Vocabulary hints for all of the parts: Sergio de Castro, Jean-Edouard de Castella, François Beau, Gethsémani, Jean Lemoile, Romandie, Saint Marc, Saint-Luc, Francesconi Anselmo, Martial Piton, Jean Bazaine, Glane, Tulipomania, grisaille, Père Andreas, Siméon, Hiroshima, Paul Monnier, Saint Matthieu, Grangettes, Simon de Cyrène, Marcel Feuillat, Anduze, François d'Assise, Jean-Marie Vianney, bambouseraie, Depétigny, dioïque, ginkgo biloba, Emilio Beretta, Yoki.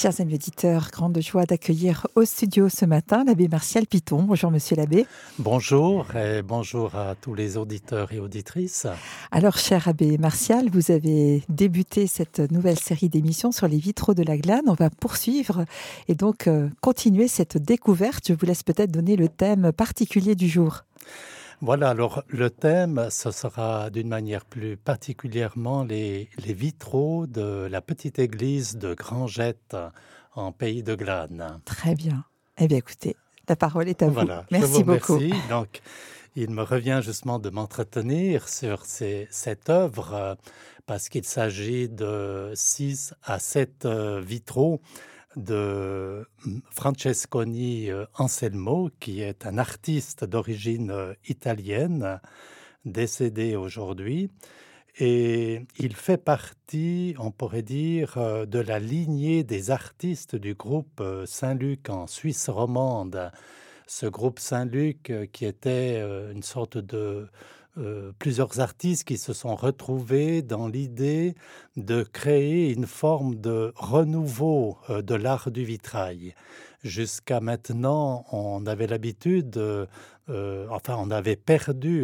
Chers amis auditeurs, grande joie d'accueillir au studio ce matin l'abbé Martial Piton. Bonjour monsieur l'abbé. Bonjour et bonjour à tous les auditeurs et auditrices. Alors cher abbé Martial, vous avez débuté cette nouvelle série d'émissions sur les vitraux de la Glane. On va poursuivre et donc continuer cette découverte. Je vous laisse peut-être donner le thème particulier du jour. Voilà, alors le thème, ce sera d'une manière plus particulièrement les vitraux de la petite église de Grangettes en Pays de Glane. Très bien. Eh bien écoutez, la parole est à vous. Voilà, merci beaucoup. Merci. Donc, il me revient justement de m'entretenir sur cette œuvre parce qu'il s'agit de 6 à 7 vitraux de Francesconi Anselmo, qui est un artiste d'origine italienne, décédé aujourd'hui. Et il fait partie, on pourrait dire, de la lignée des artistes du groupe Saint-Luc en Suisse romande. Ce groupe Saint-Luc qui était une sorte de... plusieurs artistes qui se sont retrouvés dans l'idée de créer une forme de renouveau de l'art du vitrail. Jusqu'à maintenant, on avait l'habitude, on avait perdu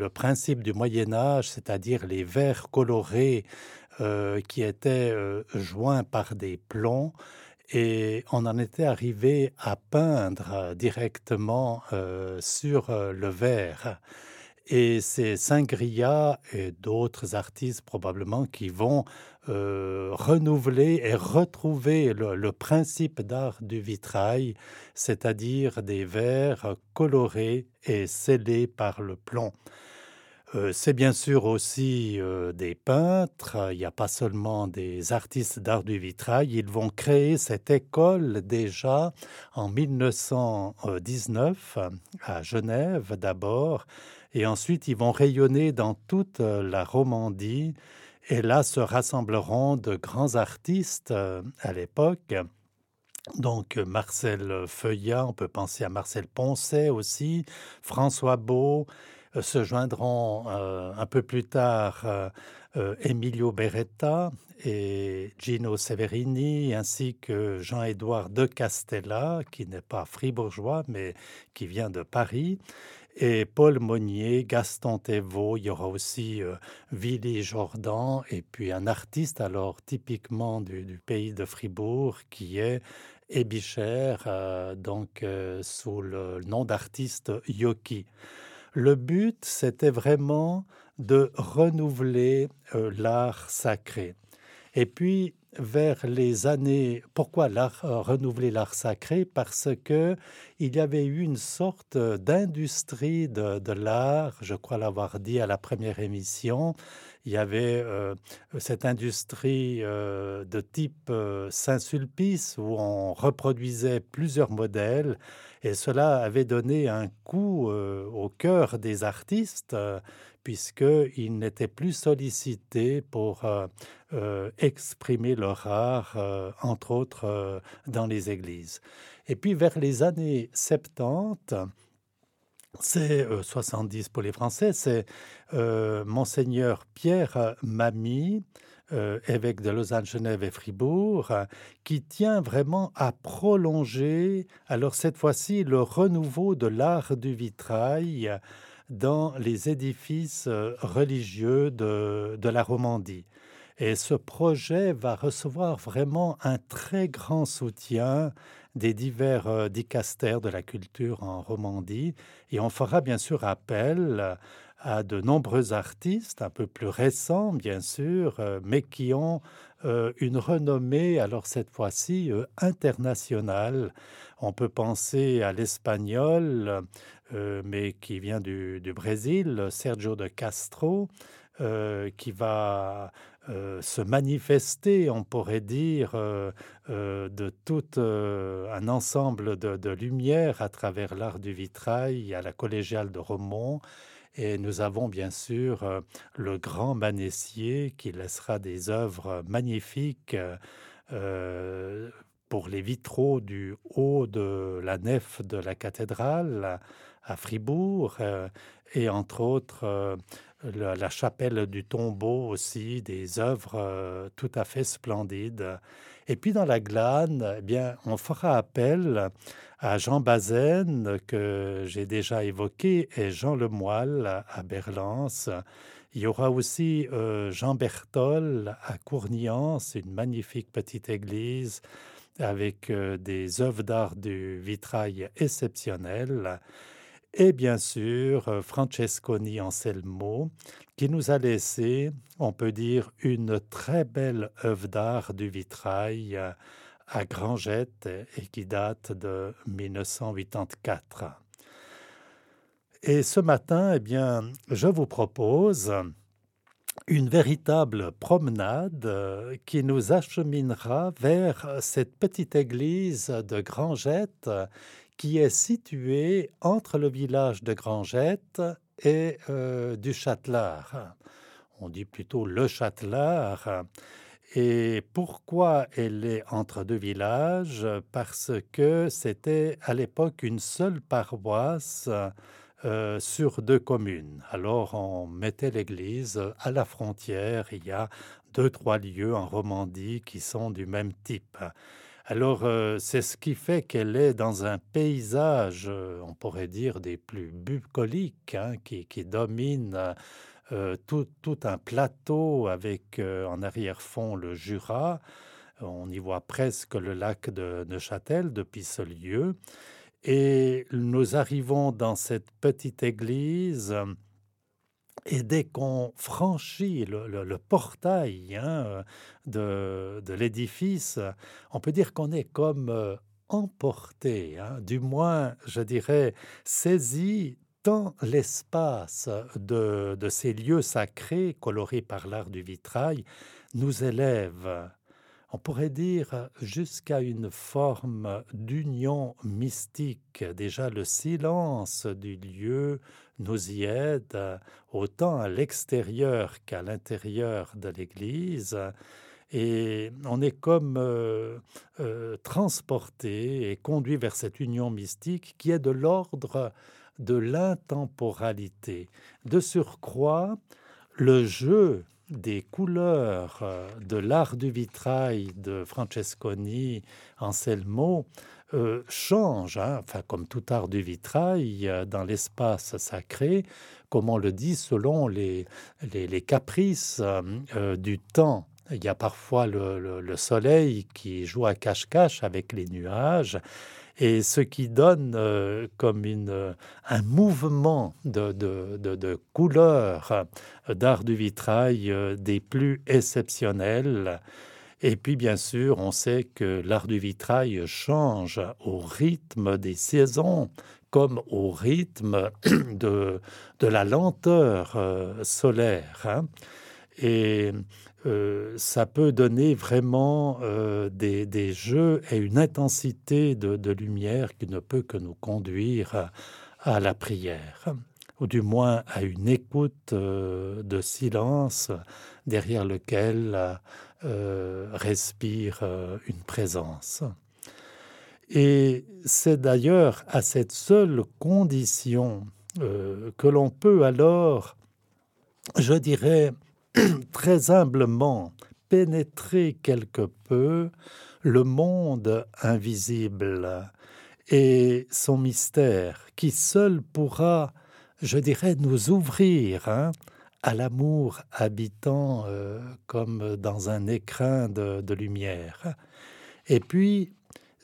le principe du Moyen-Âge, c'est-à-dire les verres colorés qui étaient joints par des plombs. Et on en était arrivé à peindre directement sur le verre. Et c'est Saint-Grillat et d'autres artistes probablement qui vont renouveler et retrouver le principe d'art du vitrail, c'est-à-dire des verres colorés et scellés par le plomb. C'est bien sûr aussi des peintres, il n'y a pas seulement des artistes d'art du vitrail. Ils vont créer cette école déjà en 1919 à Genève d'abord, et ensuite ils vont rayonner dans toute la Romandie, et là se rassembleront de grands artistes à l'époque. Donc Marcel Feuillat, on peut penser à Marcel Poncet aussi, François Beau, se joindront un peu plus tard Emilio Beretta et Gino Severini, ainsi que Jean-Edouard de Castella, qui n'est pas fribourgeois, mais qui vient de Paris, et Paul Monnier, Gaston Tévaux. Il y aura aussi Willy Jordan, et puis un artiste alors typiquement du pays de Fribourg, qui est Ebischer, sous le nom d'artiste Yoki. Le but, c'était vraiment de renouveler l'art sacré. Et puis, vers les années... Pourquoi renouveler l'art sacré ? Parce qu'il y avait eu une sorte d'industrie de l'art, je crois l'avoir dit à la première émission. Il y avait cette industrie de type Saint-Sulpice où on reproduisait plusieurs modèles, et cela avait donné un coup au cœur des artistes puisqu'ils n'étaient plus sollicités pour exprimer leur art, entre autres dans les églises. Et puis vers les années 70... C'est 70 pour les Français, c'est Monseigneur Pierre Mamie, évêque de Lausanne, Genève et Fribourg, qui tient vraiment à prolonger, alors cette fois-ci, le renouveau de l'art du vitrail dans les édifices religieux de la Romandie. Et ce projet va recevoir vraiment un très grand soutien des divers dicastères de la culture en Romandie. Et on fera bien sûr appel à de nombreux artistes, un peu plus récents bien sûr, mais qui ont une renommée, alors cette fois-ci, internationale. On peut penser à l'espagnol, mais qui vient du Brésil, Sergio de Castro, qui va se manifester, on pourrait dire, de tout un ensemble de lumières à travers l'art du vitrail à la collégiale de Romont. Et nous avons bien sûr le grand Manessier qui laissera des œuvres magnifiques pour les vitraux du haut de la nef de la cathédrale à Fribourg, et entre autres la chapelle du tombeau aussi, des œuvres tout à fait splendides. Et puis dans la Glane, eh bien, on fera appel à Jean Bazaine, que j'ai déjà évoqué, et Jean Lemoile à Berlance. Il y aura aussi Jean Bertol à Courniance, une magnifique petite église avec des œuvres d'art du vitrail exceptionnelles. Et bien sûr, Francesconi Anselmo, qui nous a laissé, on peut dire, une très belle œuvre d'art du vitrail à Grangettes et qui date de 1984. Et ce matin, eh bien, je vous propose une véritable promenade qui nous acheminera vers cette petite église de Grangettes qui est située entre le village de Grangettes et du Châtelard. On dit plutôt le Châtelard. Et pourquoi elle est entre deux villages? Parce que c'était à l'époque une seule paroisse sur deux communes. Alors, on mettait l'église à la frontière. Il y a 2-3 lieux en Romandie qui sont du même type. Alors, c'est ce qui fait qu'elle est dans un paysage, on pourrait dire, des plus bucoliques, hein, qui domine tout un plateau avec en arrière-fond le Jura. On y voit presque le lac de Neuchâtel depuis ce lieu. Et nous arrivons dans cette petite église, et dès qu'on franchit le portail de l'édifice, on peut dire qu'on est comme emporté, du moins, je dirais, saisi, tant l'espace de ces lieux sacrés, colorés par l'art du vitrail, nous élève. On pourrait dire jusqu'à une forme d'union mystique. Déjà le silence du lieu nous y aide, autant à l'extérieur qu'à l'intérieur de l'église. Et on est comme transporté et conduit vers cette union mystique qui est de l'ordre de l'intemporalité. De surcroît, le jeu des couleurs de l'art du vitrail de Francesconi Anselmo changent, comme tout art du vitrail, dans l'espace sacré, comme on le dit, selon les caprices du temps. Il y a parfois le soleil qui joue à cache-cache avec les nuages, et ce qui donne comme un mouvement de couleurs d'art du vitrail des plus exceptionnels. Et puis, bien sûr, on sait que l'art du vitrail change au rythme des saisons, comme au rythme de la lenteur solaire, Et ça peut donner vraiment des jeux et une intensité de lumière qui ne peut que nous conduire à la prière, ou du moins à une écoute de silence derrière lequel respire une présence. Et c'est d'ailleurs à cette seule condition que l'on peut alors, je dirais, très humblement pénétrer quelque peu le monde invisible et son mystère qui seul pourra, je dirais, nous ouvrir à l'amour habitant comme dans un écrin de lumière. Et puis,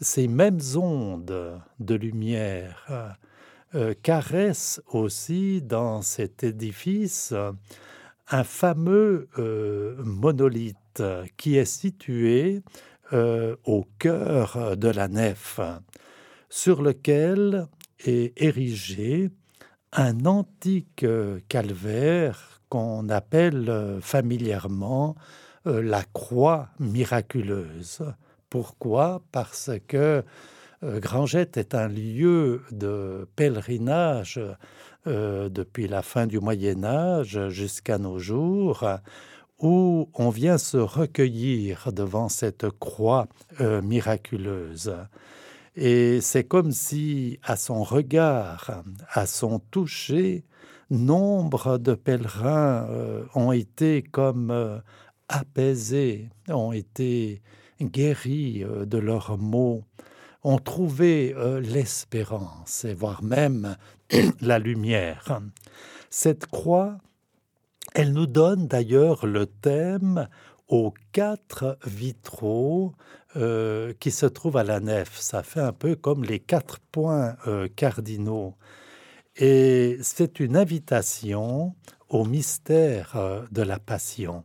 ces mêmes ondes de lumière caressent aussi dans cet édifice un fameux monolithe qui est situé au cœur de la nef, sur lequel est érigé un antique calvaire qu'on appelle familièrement la croix miraculeuse. Pourquoi ? Parce que Grangettes est un lieu de pèlerinage depuis la fin du Moyen Âge jusqu'à nos jours, où on vient se recueillir devant cette croix miraculeuse. Et c'est comme si, à son regard, à son toucher, nombre de pèlerins ont été comme apaisés, ont été guéris de leurs maux, ont trouvé l'espérance, et voire même la lumière. Cette croix, elle nous donne d'ailleurs le thème aux quatre vitraux qui se trouvent à la nef. Ça fait un peu comme les quatre points cardinaux. Et c'est une invitation au mystère de la passion.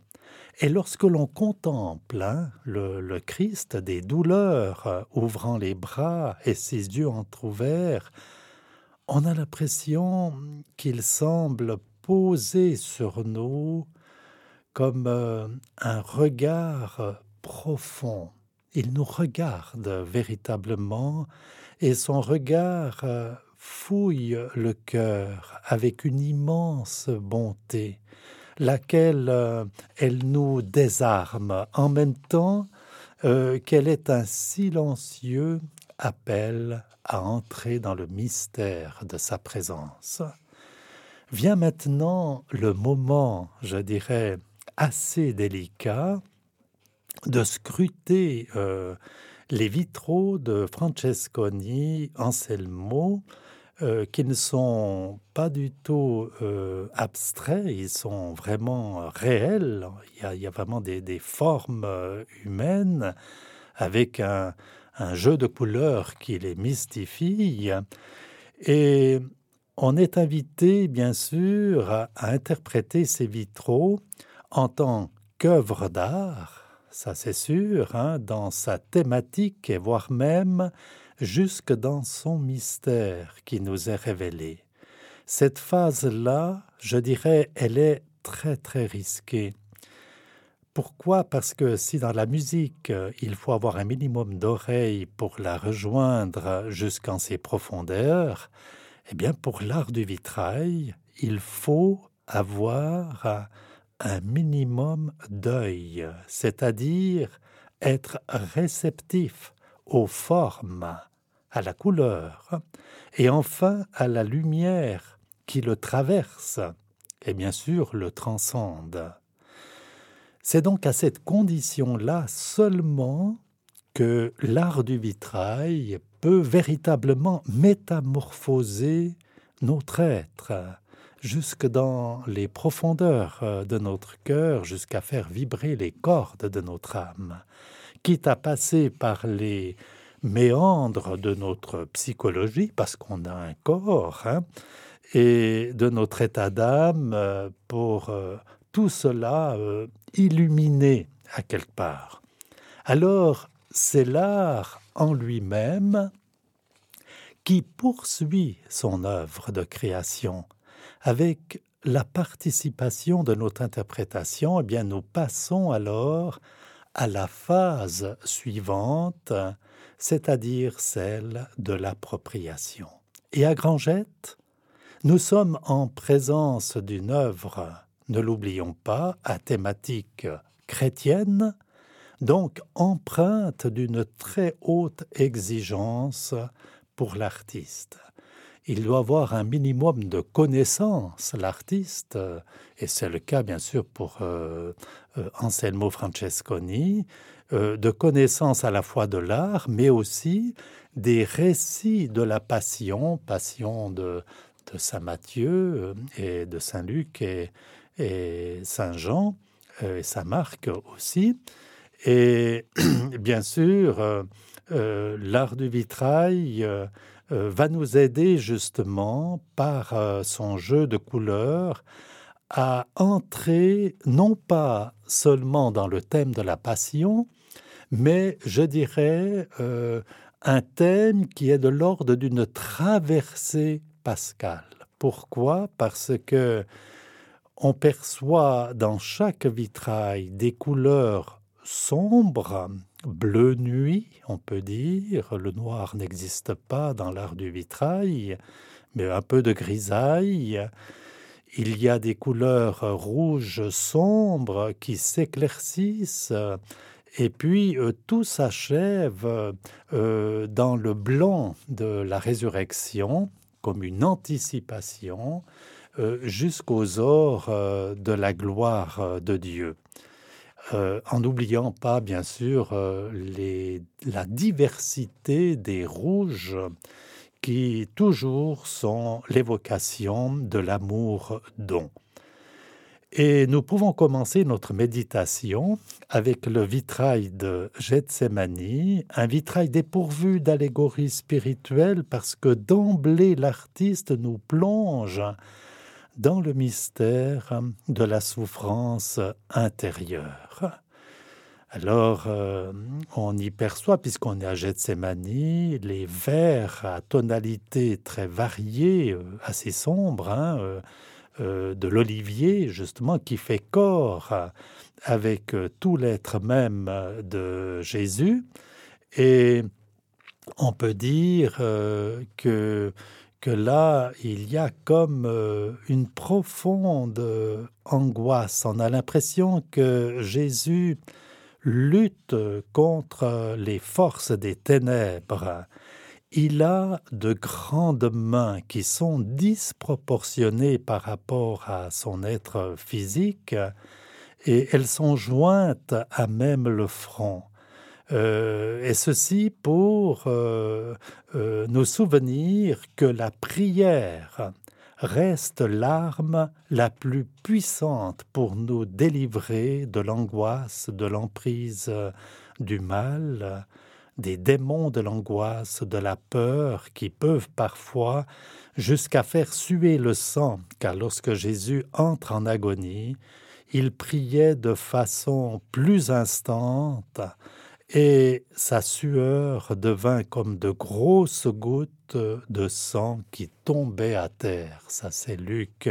Et lorsque l'on contemple le Christ des douleurs, ouvrant les bras et ses yeux entrouverts, on a l'impression qu'il semble posé sur nous comme un regard profond. Il nous regarde véritablement et son regard fouille le cœur avec une immense bonté, laquelle elle nous désarme, en même temps qu'elle est un silencieux appel à entrer dans le mystère de sa présence. Vient maintenant le moment, je dirais, assez délicat de scruter les vitraux de Francesconi Anselmo, qui ne sont pas du tout abstraits, ils sont vraiment réels. Il y a vraiment des formes humaines avec un jeu de couleurs qui les mystifie. Et on est invité, bien sûr, à interpréter ces vitraux en tant qu'œuvre d'art, ça c'est sûr, dans sa thématique et voire même jusque dans son mystère qui nous est révélé. Cette phase-là, je dirais, elle est très très risquée. Pourquoi ? Parce que si dans la musique, il faut avoir un minimum d'oreille pour la rejoindre jusqu'en ses profondeurs, eh bien pour l'art du vitrail, il faut avoir un minimum d'œil, c'est-à-dire être réceptif aux formes, à la couleur, et enfin à la lumière qui le traverse et bien sûr le transcende. C'est donc à cette condition-là seulement que l'art du vitrail peut véritablement métamorphoser notre être, jusque dans les profondeurs de notre cœur, jusqu'à faire vibrer les cordes de notre âme, quitte à passer par les méandres de notre psychologie, parce qu'on a un corps, et de notre état d'âme, pour tout cela illuminer à quelque part. Alors, c'est l'art en lui-même qui poursuit son œuvre de création. Avec la participation de notre interprétation, eh bien, nous passons alors à la phase suivante, c'est-à-dire celle de l'appropriation. Et à Grangettes, nous sommes en présence d'une œuvre, ne l'oublions pas, à thématique chrétienne, donc empreinte d'une très haute exigence pour l'artiste. Il doit avoir un minimum de connaissances, l'artiste, et c'est le cas bien sûr pour Anselmo Francesconi, de connaissances à la fois de l'art, mais aussi des récits de la passion de Saint Matthieu et de Saint-Luc et Saint Jean, et Saint Marc aussi. Et bien sûr, l'art du vitrail va nous aider justement par son jeu de couleurs à entrer non pas seulement dans le thème de la passion, mais je dirais un thème qui est de l'ordre d'une traversée pascale. Pourquoi ? Parce que on perçoit dans chaque vitrail des couleurs sombres, bleu nuit, on peut dire, le noir n'existe pas dans l'art du vitrail, mais un peu de grisaille. Il y a des couleurs rouges sombres qui s'éclaircissent et puis tout s'achève dans le blanc de la résurrection comme une anticipation jusqu'aux ors de la gloire de Dieu. En n'oubliant pas, bien sûr, la diversité des rouges qui toujours sont l'évocation de l'amour-don. Et nous pouvons commencer notre méditation avec le vitrail de Gethsémani, un vitrail dépourvu d'allégories spirituelles parce que d'emblée l'artiste nous plonge dans le mystère de la souffrance intérieure. Alors, on y perçoit, puisqu'on est à Gethsémani, les vers à tonalité très variée, assez sombre, de l'olivier, justement, qui fait corps avec tout l'être même de Jésus. Et on peut dire que là, il y a comme une profonde angoisse. On a l'impression que Jésus lutte contre les forces des ténèbres. Il a de grandes mains qui sont disproportionnées par rapport à son être physique et elles sont jointes à même le front. Et ceci pour nous souvenir que la prière reste l'arme la plus puissante pour nous délivrer de l'angoisse, de l'emprise du mal, des démons de l'angoisse, de la peur qui peuvent parfois jusqu'à faire suer le sang, car lorsque Jésus entre en agonie, il priait de façon plus instante, et sa sueur devint comme de grosses gouttes de sang qui tombaient à terre. Ça, c'est Luc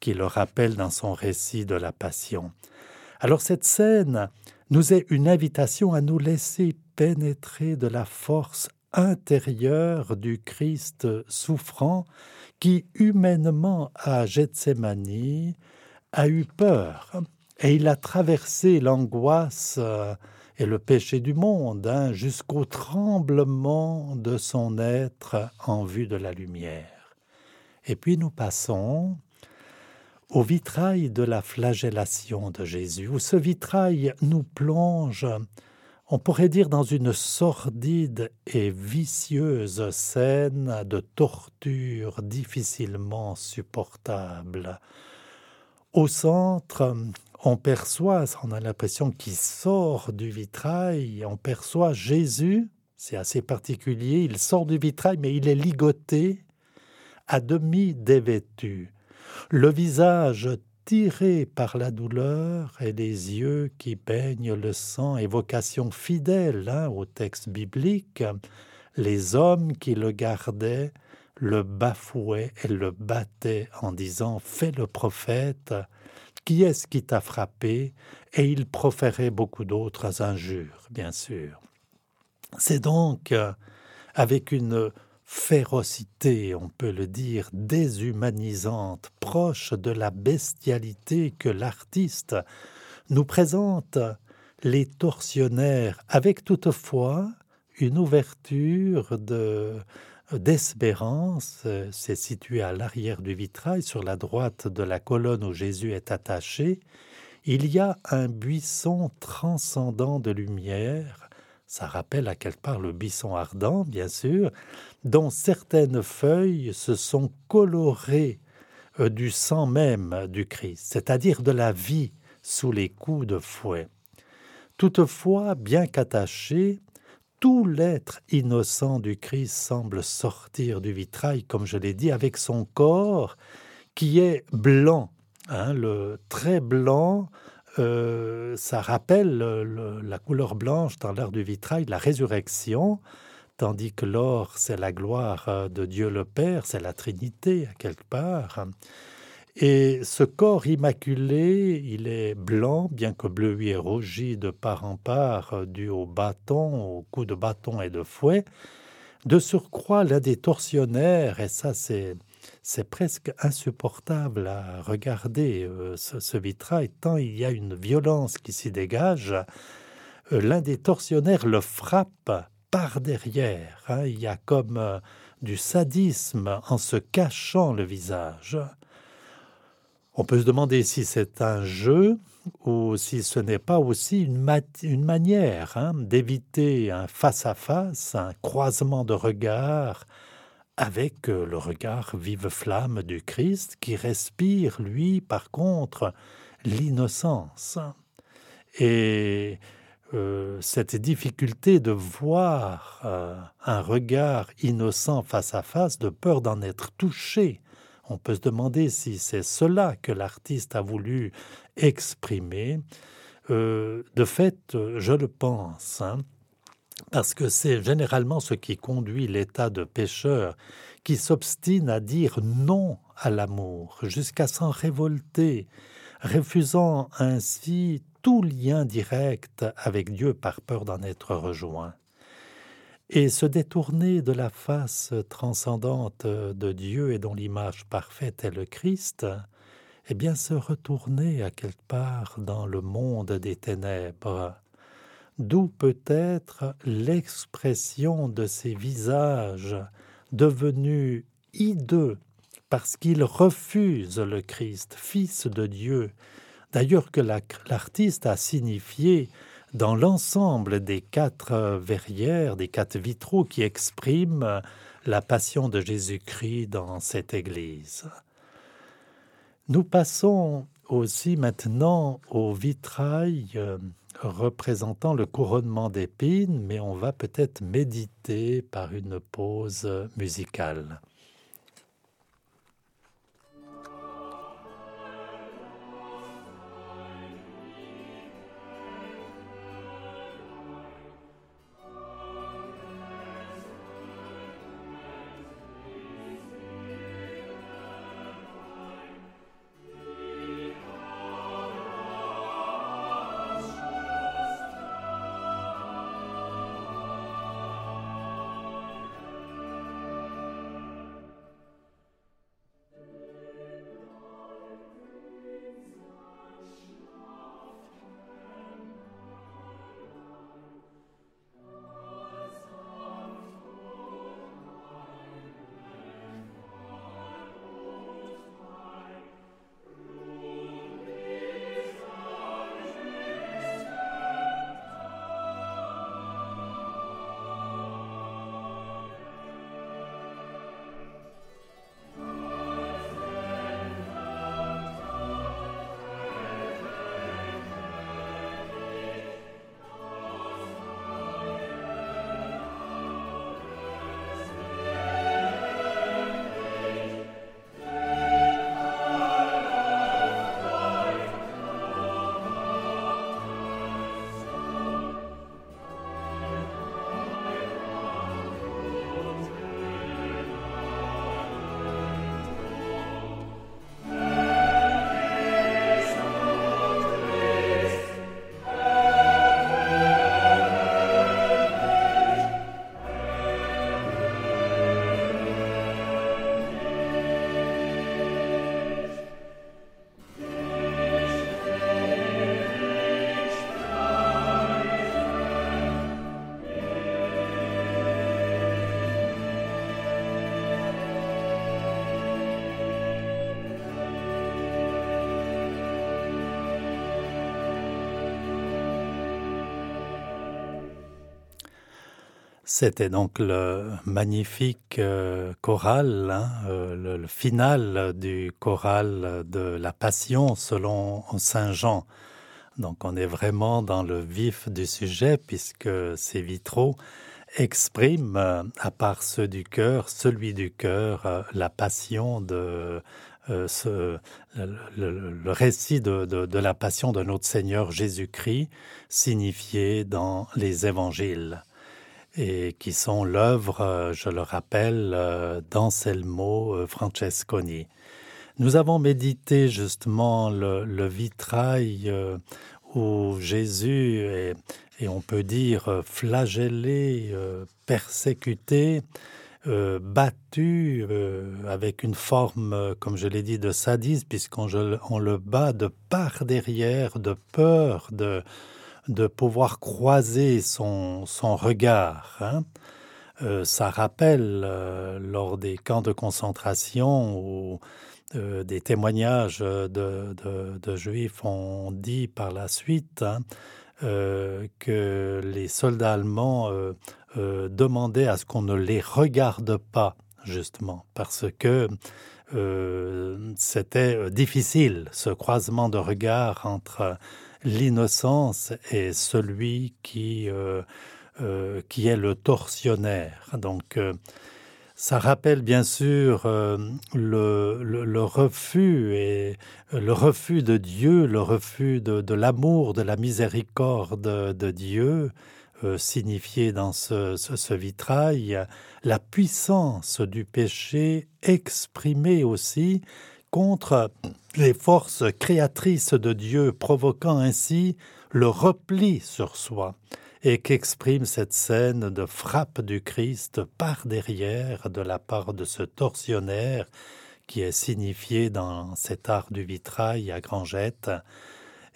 qui le rappelle dans son récit de la Passion. Alors cette scène nous est une invitation à nous laisser pénétrer de la force intérieure du Christ souffrant qui, humainement, à Gethsémani, a eu peur. Et il a traversé l'angoisse et le péché du monde, jusqu'au tremblement de son être en vue de la lumière. Et puis nous passons au vitrail de la flagellation de Jésus, où ce vitrail nous plonge, on pourrait dire, dans une sordide et vicieuse scène de torture difficilement supportable. Au centre, on perçoit, on a l'impression qu'il sort du vitrail, on perçoit Jésus, c'est assez particulier, il sort du vitrail mais il est ligoté, à demi dévêtu, le visage tiré par la douleur et les yeux qui baignent le sang, évocation fidèle au texte biblique, les hommes qui le gardaient le bafouaient et le battaient en disant « Fais le prophète ». Qui est-ce qui t'a frappé ? Et il proférait beaucoup d'autres injures, bien sûr. C'est donc avec une férocité, on peut le dire, déshumanisante, proche de la bestialité que l'artiste nous présente les tortionnaires, avec toutefois une ouverture d'espérance. C'est situé à l'arrière du vitrail, sur la droite de la colonne où Jésus est attaché. Il y a un buisson transcendant de lumière, ça rappelle à quelque part le buisson ardent, bien sûr, dont certaines feuilles se sont colorées du sang même du Christ, c'est-à-dire de la vie sous les coups de fouet. Toutefois, bien qu'attaché, tout l'être innocent du Christ semble sortir du vitrail, comme je l'ai dit, avec son corps qui est blanc. Le trait blanc, ça rappelle la couleur blanche dans l'art du vitrail, la résurrection, tandis que l'or, c'est la gloire de Dieu le Père, c'est la Trinité, à quelque part. Et ce corps immaculé, il est blanc, bien que bleui et rougi de part en part, dû au bâton, aux coups de bâton et de fouet. De surcroît, l'un des tortionnaires, et ça c'est C'est presque insupportable à regarder ce vitrail, tant il y a une violence qui s'y dégage. L'un des tortionnaires le frappe par derrière. Hein. Il y a comme du sadisme en se cachant le visage. On peut se demander si c'est un jeu ou si ce n'est pas aussi une manière d'éviter un face-à-face, un croisement de regard avec le regard vive-flamme du Christ qui respire, lui, par contre, l'innocence. Et cette difficulté de voir un regard innocent face-à-face, de peur d'en être touché. On peut se demander si c'est cela que l'artiste a voulu exprimer. De fait, je le pense, parce que c'est généralement ce qui conduit l'état de pécheur qui s'obstine à dire non à l'amour, jusqu'à s'en révolter, refusant ainsi tout lien direct avec Dieu par peur d'en être rejoint. Et se détourner de la face transcendante de Dieu et dont l'image parfaite est le Christ, eh bien se retourner à quelque part dans le monde des ténèbres, d'où peut-être l'expression de ces visages devenus hideux parce qu'ils refusent le Christ, Fils de Dieu, d'ailleurs que l'artiste a signifié dans l'ensemble des quatre verrières, des quatre vitraux qui expriment la passion de Jésus-Christ dans cette église. Nous passons aussi maintenant au vitrail représentant le couronnement d'épines, mais on va peut-être méditer par une pause musicale. C'était donc le magnifique choral, le final du choral de la Passion selon Saint Jean. Donc on est vraiment dans le vif du sujet puisque ces vitraux expriment, à part ceux du cœur, celui du cœur, la passion de le récit de la passion de notre Seigneur Jésus-Christ signifié dans les évangiles. Et qui sont l'œuvre, je le rappelle, d'Anselmo Francesconi. Nous avons médité justement le vitrail où Jésus est, et on peut dire, flagellé, persécuté, battu avec une forme, comme je l'ai dit, de sadisme, puisqu'on le bat de par derrière, de peur de pouvoir croiser son regard. Hein. Ça rappelle, lors des camps de concentration, où des témoignages de Juifs ont dit par la suite que les soldats allemands demandaient à ce qu'on ne les regarde pas, justement, parce que c'était difficile, ce croisement de regard entre l'innocence et celui qui est le tortionnaire. Donc, ça rappelle bien sûr le refus et le refus de Dieu, le refus de l'amour, de la miséricorde de Dieu, signifié dans ce vitrail, la puissance du péché exprimée aussi contre les forces créatrices de Dieu, provoquant ainsi le repli sur soi. Et qu'exprime cette scène de frappe du Christ par derrière de la part de ce tortionnaire qui est signifié dans cet art du vitrail à Grangettes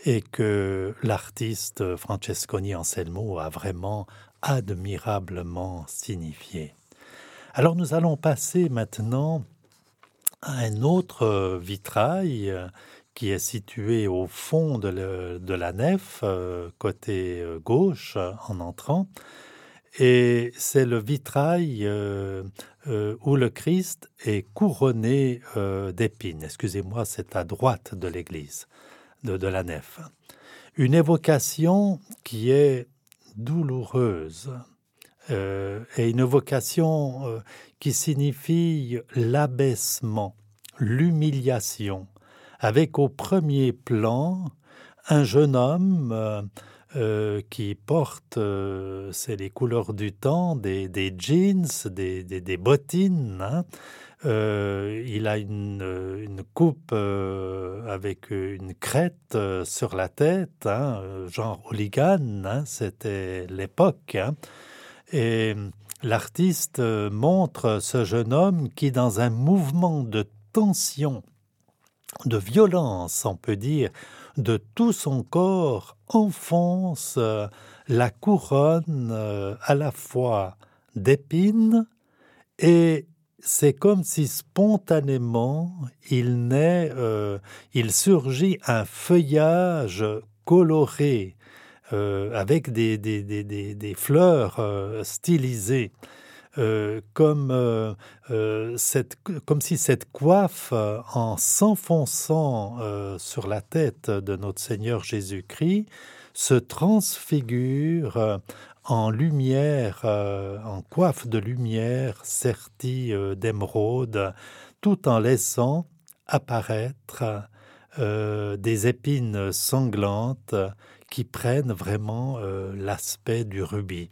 et que l'artiste Francesconi Anselmo a vraiment admirablement signifié. Alors nous allons passer maintenant à un autre vitrail qui est situé au fond de la nef, côté gauche, en entrant. Et c'est le vitrail où le Christ est couronné d'épines. Excusez-moi, c'est à droite de l'église, de la nef. Une évocation qui est douloureuse et une évocation qui signifie l'abaissement, l'humiliation, avec au premier plan un jeune homme qui porte, c'est les couleurs du temps, des jeans, des bottines. Hein. Il a une coupe avec une crête sur la tête, hein, genre hooligan, hein, c'était l'époque. Hein. Et l'artiste montre ce jeune homme qui, dans un mouvement de tension, de violence, on peut dire, de tout son corps, enfonce la couronne à la fois d'épines et c'est comme si spontanément il surgit un feuillage coloré avec des fleurs stylisées. Comme si cette coiffe, en s'enfonçant sur la tête de notre Seigneur Jésus-Christ, se transfigure en lumière, en coiffe de lumière sertie d'émeraude, tout en laissant apparaître des épines sanglantes qui prennent vraiment l'aspect du rubis.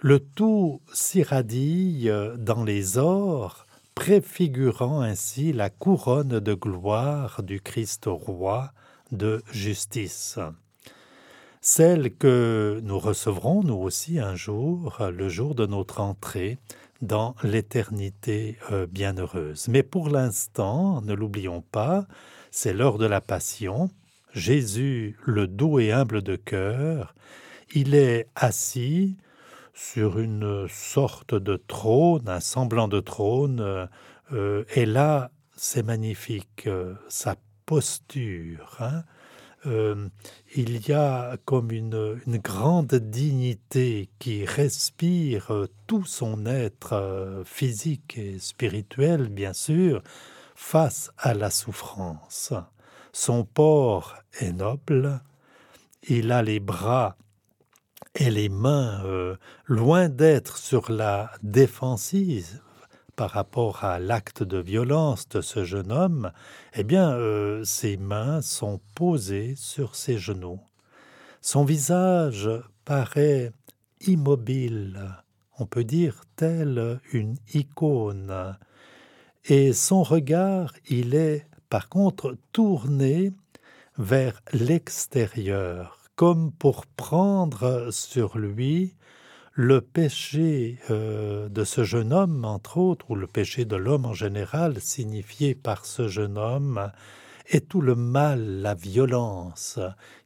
Le tout s'irradie dans les ors, préfigurant ainsi la couronne de gloire du Christ roi de justice. Celle que nous recevrons, nous aussi, un jour, le jour de notre entrée dans l'éternité bienheureuse. Mais pour l'instant, ne l'oublions pas, c'est l'heure de la passion. Jésus, le doux et humble de cœur, il est assis sur une sorte de trône, un semblant de trône, et là, c'est magnifique, sa posture. Hein. Il y a comme une grande dignité qui respire tout son être physique et spirituel, bien sûr, face à la souffrance. Son port est noble, il a les bras et les mains, loin d'être sur la défensive par rapport à l'acte de violence de ce jeune homme, eh bien, ses mains sont posées sur ses genoux. Son visage paraît immobile, on peut dire telle une icône. Et son regard, il est par contre tourné vers l'extérieur, comme pour prendre sur lui le péché de ce jeune homme, entre autres, ou le péché de l'homme en général, signifié par ce jeune homme, est tout le mal, la violence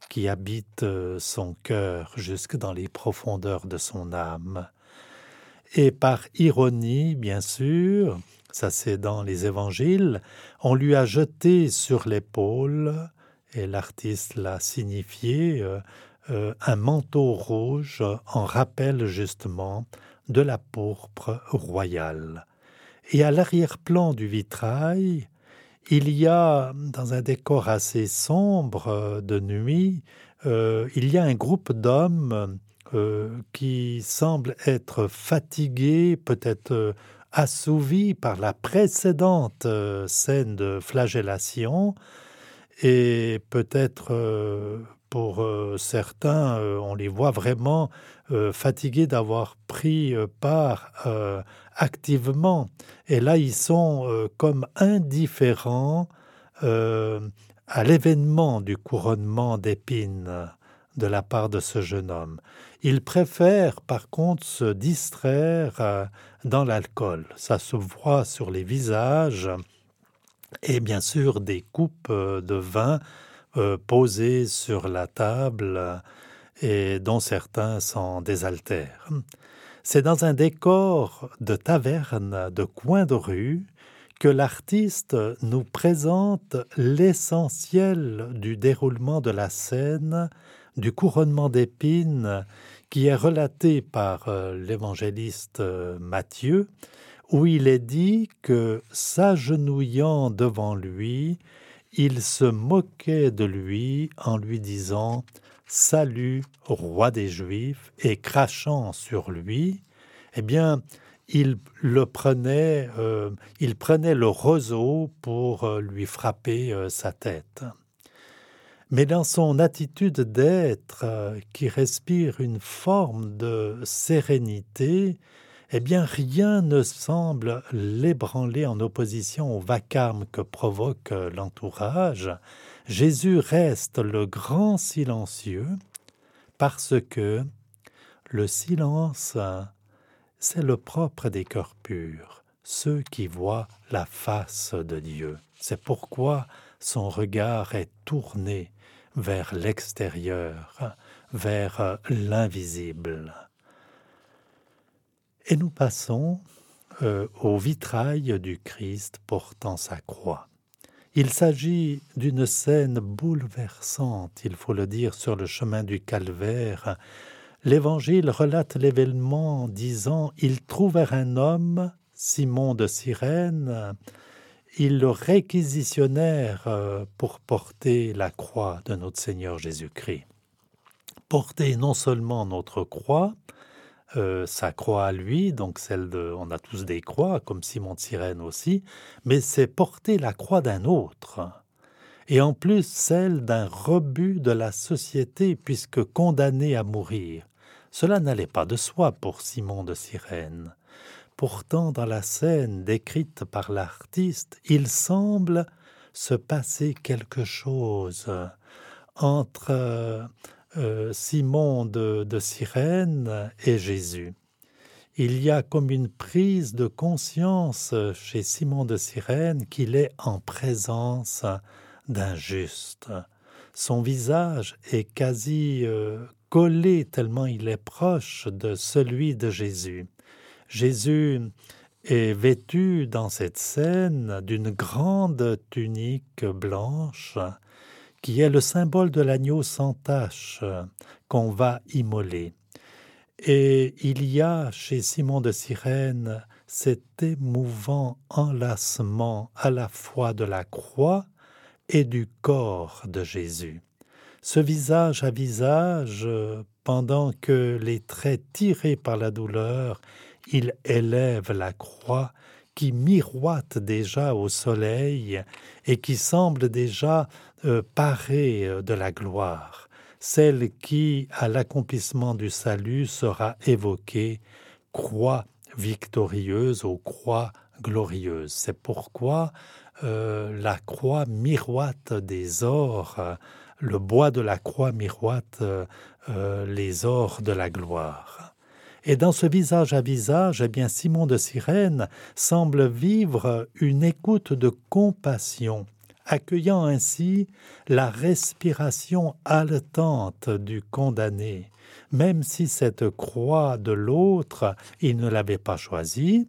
qui habite son cœur jusque dans les profondeurs de son âme. Et par ironie, bien sûr, ça c'est dans les évangiles, on lui a jeté sur l'épaule, et l'artiste l'a signifié, un manteau rouge en rappel justement de la pourpre royale. Et à l'arrière-plan du vitrail, il y a, dans un décor assez sombre de nuit, il y a un groupe d'hommes qui semblent être fatigués, peut-être assouvis par la précédente scène de flagellation, et peut-être pour certains, on les voit vraiment fatigués d'avoir pris part activement. Et là, ils sont comme indifférents à l'événement du couronnement d'épines de la part de ce jeune homme. Ils préfèrent, par contre, se distraire dans l'alcool. Ça se voit sur les visages et, bien sûr, des coupes de vin posées sur la table et dont certains s'en désaltèrent. C'est dans un décor de taverne, de coin de rue, que l'artiste nous présente l'essentiel du déroulement de la scène, du couronnement d'épines qui est relaté par l'évangéliste Matthieu, où il est dit que, s'agenouillant devant lui, il se moquait de lui en lui disant « Salut, roi des Juifs » et crachant sur lui, eh bien, il prenait le roseau pour lui frapper sa tête. Mais dans son attitude d'être qui respire une forme de sérénité, eh bien, rien ne semble l'ébranler en opposition au vacarme que provoque l'entourage. Jésus reste le grand silencieux parce que le silence, c'est le propre des cœurs purs, ceux qui voient la face de Dieu. C'est pourquoi son regard est tourné vers l'extérieur, vers l'invisible. Et nous passons au vitrail du Christ portant sa croix. Il s'agit d'une scène bouleversante, il faut le dire, sur le chemin du Calvaire. L'Évangile relate l'événement en disant « Ils trouvèrent un homme, Simon de Cyrène, ils le réquisitionnèrent pour porter la croix de notre Seigneur Jésus-Christ. » Porter non seulement notre croix, sa croix à lui, donc celle de... On a tous des croix, comme Simon de Cyrène aussi, mais c'est porter la croix d'un autre. Et en plus, celle d'un rebut de la société, puisque condamné à mourir. Cela n'allait pas de soi pour Simon de Cyrène. Pourtant, dans la scène décrite par l'artiste, il semble se passer quelque chose entre... Simon de Cyrène et Jésus. Il y a comme une prise de conscience chez Simon de Cyrène qu'il est en présence d'un juste. Son visage est quasi collé tellement il est proche de celui de Jésus. Jésus est vêtu dans cette scène d'une grande tunique blanche qui est le symbole de l'agneau sans tache qu'on va immoler. Et il y a chez Simon de Cyrène cet émouvant enlacement à la fois de la croix et du corps de Jésus. Ce visage à visage, pendant que les traits tirés par la douleur, il élève la croix qui miroite déjà au soleil et qui semble déjà parée de la gloire, celle qui, à l'accomplissement du salut, sera évoquée croix victorieuse ou croix glorieuse. C'est pourquoi la croix miroite des ors, le bois de la croix miroite les ors de la gloire. Et dans ce visage à visage, eh bien, Simon de Cyrène semble vivre une écoute de compassion, accueillant ainsi la respiration haletante du condamné. Même si cette croix de l'autre, il ne l'avait pas choisie,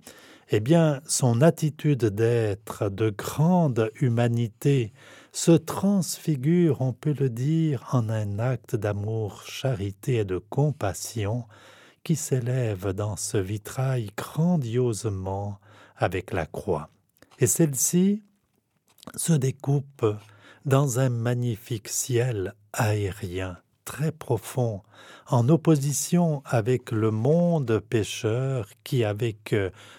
eh bien, son attitude d'être, de grande humanité, se transfigure, on peut le dire, en un acte d'amour, charité et de compassion qui s'élève dans ce vitrail grandiosement avec la croix. Et celle-ci se découpe dans un magnifique ciel aérien, très profond, en opposition avec le monde pécheur qui, avec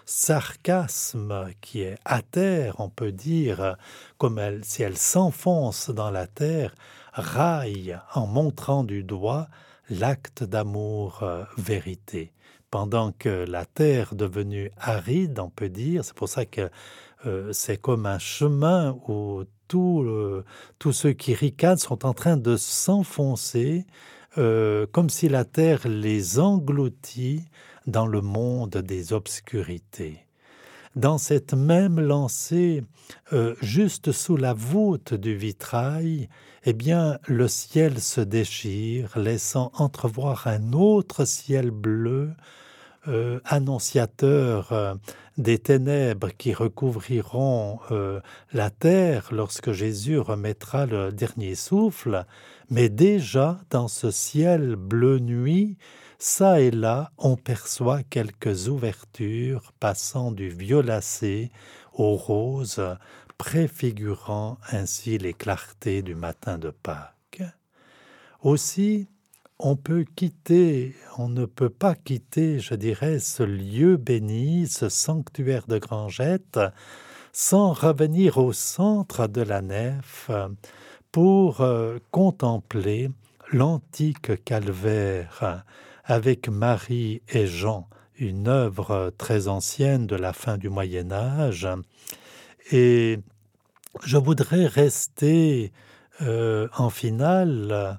sarcasme, qui est à terre, on peut dire, comme si elle s'enfonce dans la terre, raille en montrant du doigt l'acte d'amour-vérité. Pendant que la terre devenue aride, on peut dire, c'est pour ça que c'est comme un chemin où tous ceux qui ricanent sont en train de s'enfoncer, comme si la terre les engloutit dans le monde des obscurités. Dans cette même lancée, juste sous la voûte du vitrail, eh bien, le ciel se déchire, laissant entrevoir un autre ciel bleu, annonciateur des ténèbres qui recouvriront la terre lorsque Jésus remettra le dernier souffle. Mais déjà, dans ce ciel bleu nuit, ça et là, on perçoit quelques ouvertures passant du violacé au rose, préfigurant ainsi les clartés du matin de Pâques. Aussi, on ne peut pas quitter, je dirais, ce lieu béni, ce sanctuaire de Grangettes, sans revenir au centre de la nef pour contempler l'antique calvaire avec Marie et Jean, une œuvre très ancienne de la fin du Moyen Âge. Et je voudrais rester en finale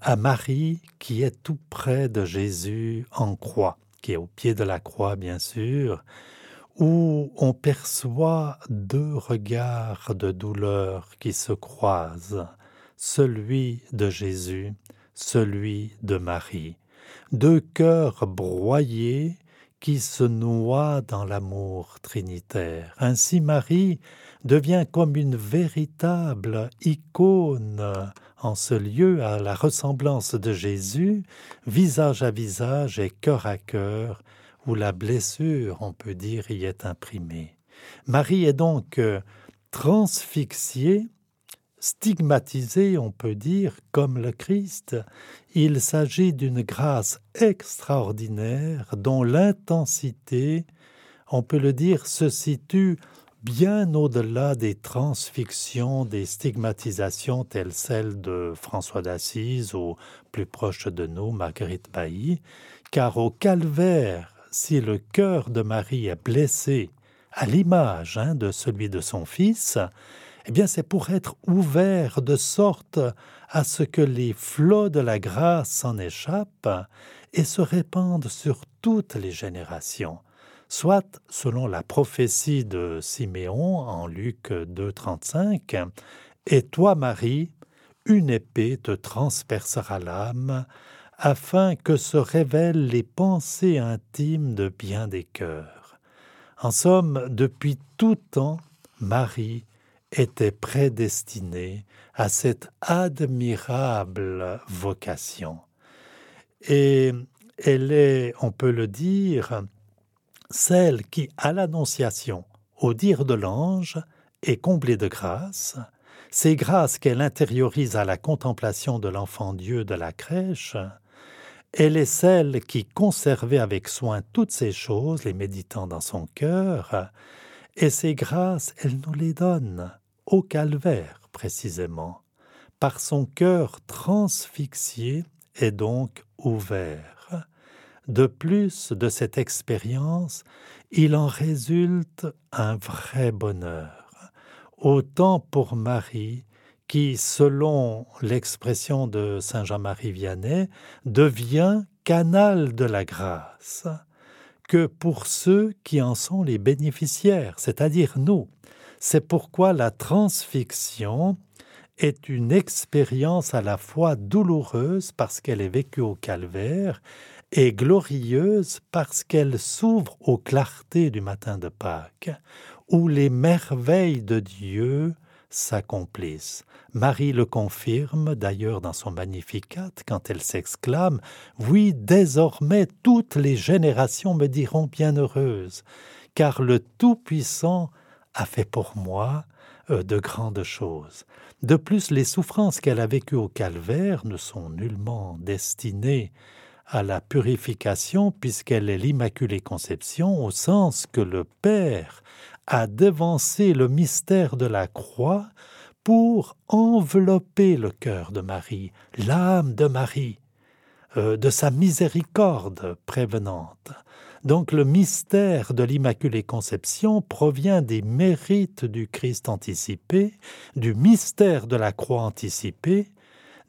à Marie qui est tout près de Jésus en croix, qui est au pied de la croix bien sûr, où on perçoit deux regards de douleur qui se croisent, celui de Jésus, celui de Marie. Deux cœurs broyés qui se noient dans l'amour trinitaire. Ainsi Marie devient comme une véritable icône en ce lieu à la ressemblance de Jésus, visage à visage et cœur à cœur, où la blessure, on peut dire, y est imprimée. Marie est donc transfixiée, stigmatisée, on peut dire, comme le Christ. Il s'agit d'une grâce extraordinaire dont l'intensité, on peut le dire, se situe bien au-delà des transfixions, des stigmatisations telles celles de François d'Assise ou, plus proche de nous, Marguerite Bailly, car au calvaire, si le cœur de Marie est blessé à l'image de celui de son fils, eh bien c'est pour être ouvert de sorte à ce que les flots de la grâce s'en échappent et se répandent sur toutes les générations. Soit, selon la prophétie de Siméon en Luc 2,35, « Et toi, Marie, une épée te transpercera l'âme, afin que se révèlent les pensées intimes de bien des cœurs. » En somme, depuis tout temps, Marie était prédestinée à cette admirable vocation. Et elle est, on peut le dire, celle qui, à l'Annonciation, au dire de l'ange, est comblée de grâce, ces grâces qu'elle intériorise à la contemplation de l'enfant-Dieu de la crèche, elle est celle qui conservait avec soin toutes ces choses, les méditant dans son cœur, et ces grâces, elle nous les donne, au calvaire précisément, par son cœur transfixié et donc ouvert. De plus de cette expérience, il en résulte un vrai bonheur, autant pour Marie qui, selon l'expression de Saint Jean-Marie Vianney, devient canal de la grâce que pour ceux qui en sont les bénéficiaires, c'est-à-dire nous. C'est pourquoi la transfixion est une expérience à la fois douloureuse parce qu'elle est vécue au calvaire et glorieuse parce qu'elle s'ouvre aux clartés du matin de Pâques, où les merveilles de Dieu s'accomplissent. Marie le confirme d'ailleurs dans son Magnificat quand elle s'exclame « Oui, désormais toutes les générations me diront bienheureuse, car le Tout-Puissant a fait pour moi de grandes choses. » De plus, les souffrances qu'elle a vécues au calvaire ne sont nullement destinées à la purification puisqu'elle est l'Immaculée Conception au sens que le Père a devancé le mystère de la croix pour envelopper le cœur de Marie, l'âme de Marie, de sa miséricorde prévenante. Donc le mystère de l'Immaculée Conception provient des mérites du Christ anticipé, du mystère de la croix anticipée.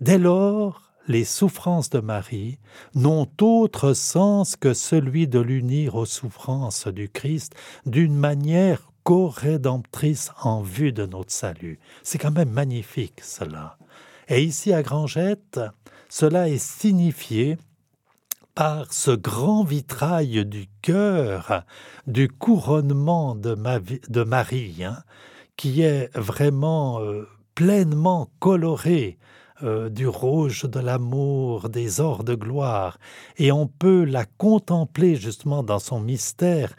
Dès lors, les souffrances de Marie n'ont autre sens que celui de l'unir aux souffrances du Christ d'une manière co-rédemptrice en vue de notre salut. C'est quand même magnifique cela. Et ici à Grangettes, cela est signifié par ce grand vitrail du cœur du couronnement de Marie, qui est vraiment pleinement coloré, du rouge de l'amour, des ors de gloire, et on peut la contempler justement dans son mystère,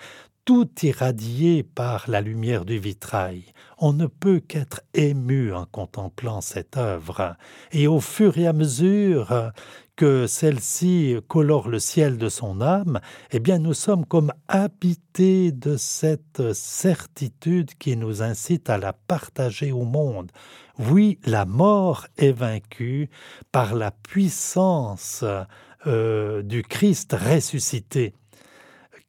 tout irradié par la lumière du vitrail. On ne peut qu'être ému en contemplant cette œuvre, et au fur et à mesure que celle-ci colore le ciel de son âme, eh bien nous sommes comme habités de cette certitude qui nous incite à la partager au monde. Oui, la mort est vaincue par la puissance du Christ ressuscité.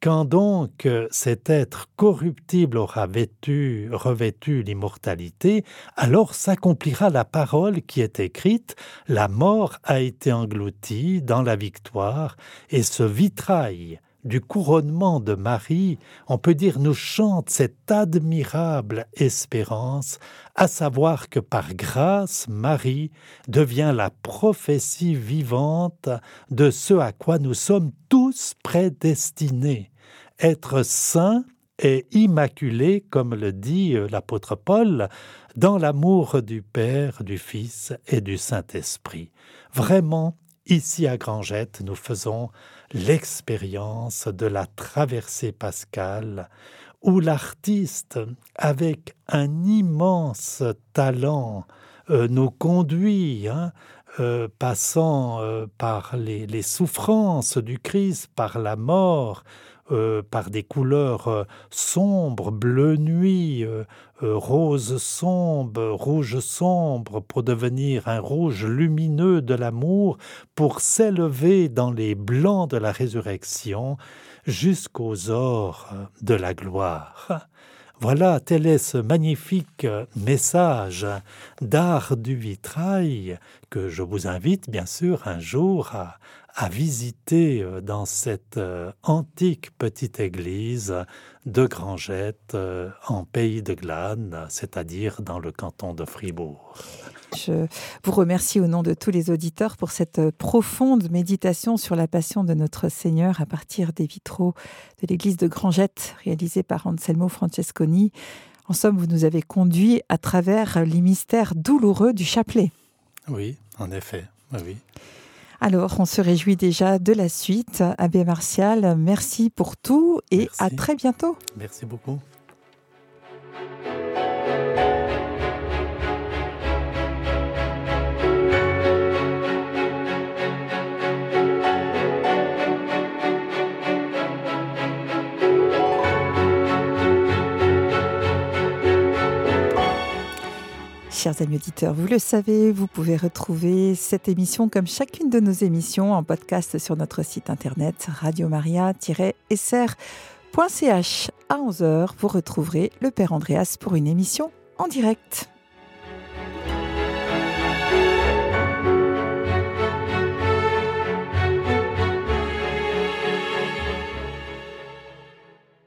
Quand donc cet être corruptible aura revêtu l'immortalité, alors s'accomplira la parole qui est écrite, la mort a été engloutie dans la victoire, et ce vitrail du couronnement de Marie, on peut dire, nous chante cette admirable espérance, à savoir que par grâce, Marie devient la prophétie vivante de ce à quoi nous sommes tous prédestinés. Être saint et immaculé, comme le dit l'apôtre Paul, dans l'amour du Père, du Fils et du Saint-Esprit. Vraiment, ici à Grangettes, nous faisons l'expérience de la traversée pascale où l'artiste, avec un immense talent, nous conduit, passant par les souffrances du Christ, par la mort, par des couleurs sombres, bleu nuit, rose sombre, rouge sombre, pour devenir un rouge lumineux de l'amour, pour s'élever dans les blancs de la résurrection jusqu'aux ors de la gloire. Voilà, tel est ce magnifique message d'art du vitrail que je vous invite bien sûr un jour à visiter dans cette antique petite église de Grangettes en Pays de Glane, c'est-à-dire dans le canton de Fribourg. Je vous remercie au nom de tous les auditeurs pour cette profonde méditation sur la passion de notre Seigneur à partir des vitraux de l'église de Grangettes, réalisée par Anselmo Francesconi. En somme, vous nous avez conduits à travers les mystères douloureux du chapelet. Oui, en effet, oui. Alors, on se réjouit déjà de la suite. Abbé Martial, merci pour tout et merci. À très bientôt. Merci beaucoup. Chers amis auditeurs, vous le savez, vous pouvez retrouver cette émission comme chacune de nos émissions en podcast sur notre site internet radiomaria-sr.ch. À 11h, vous retrouverez le Père Andreas pour une émission en direct.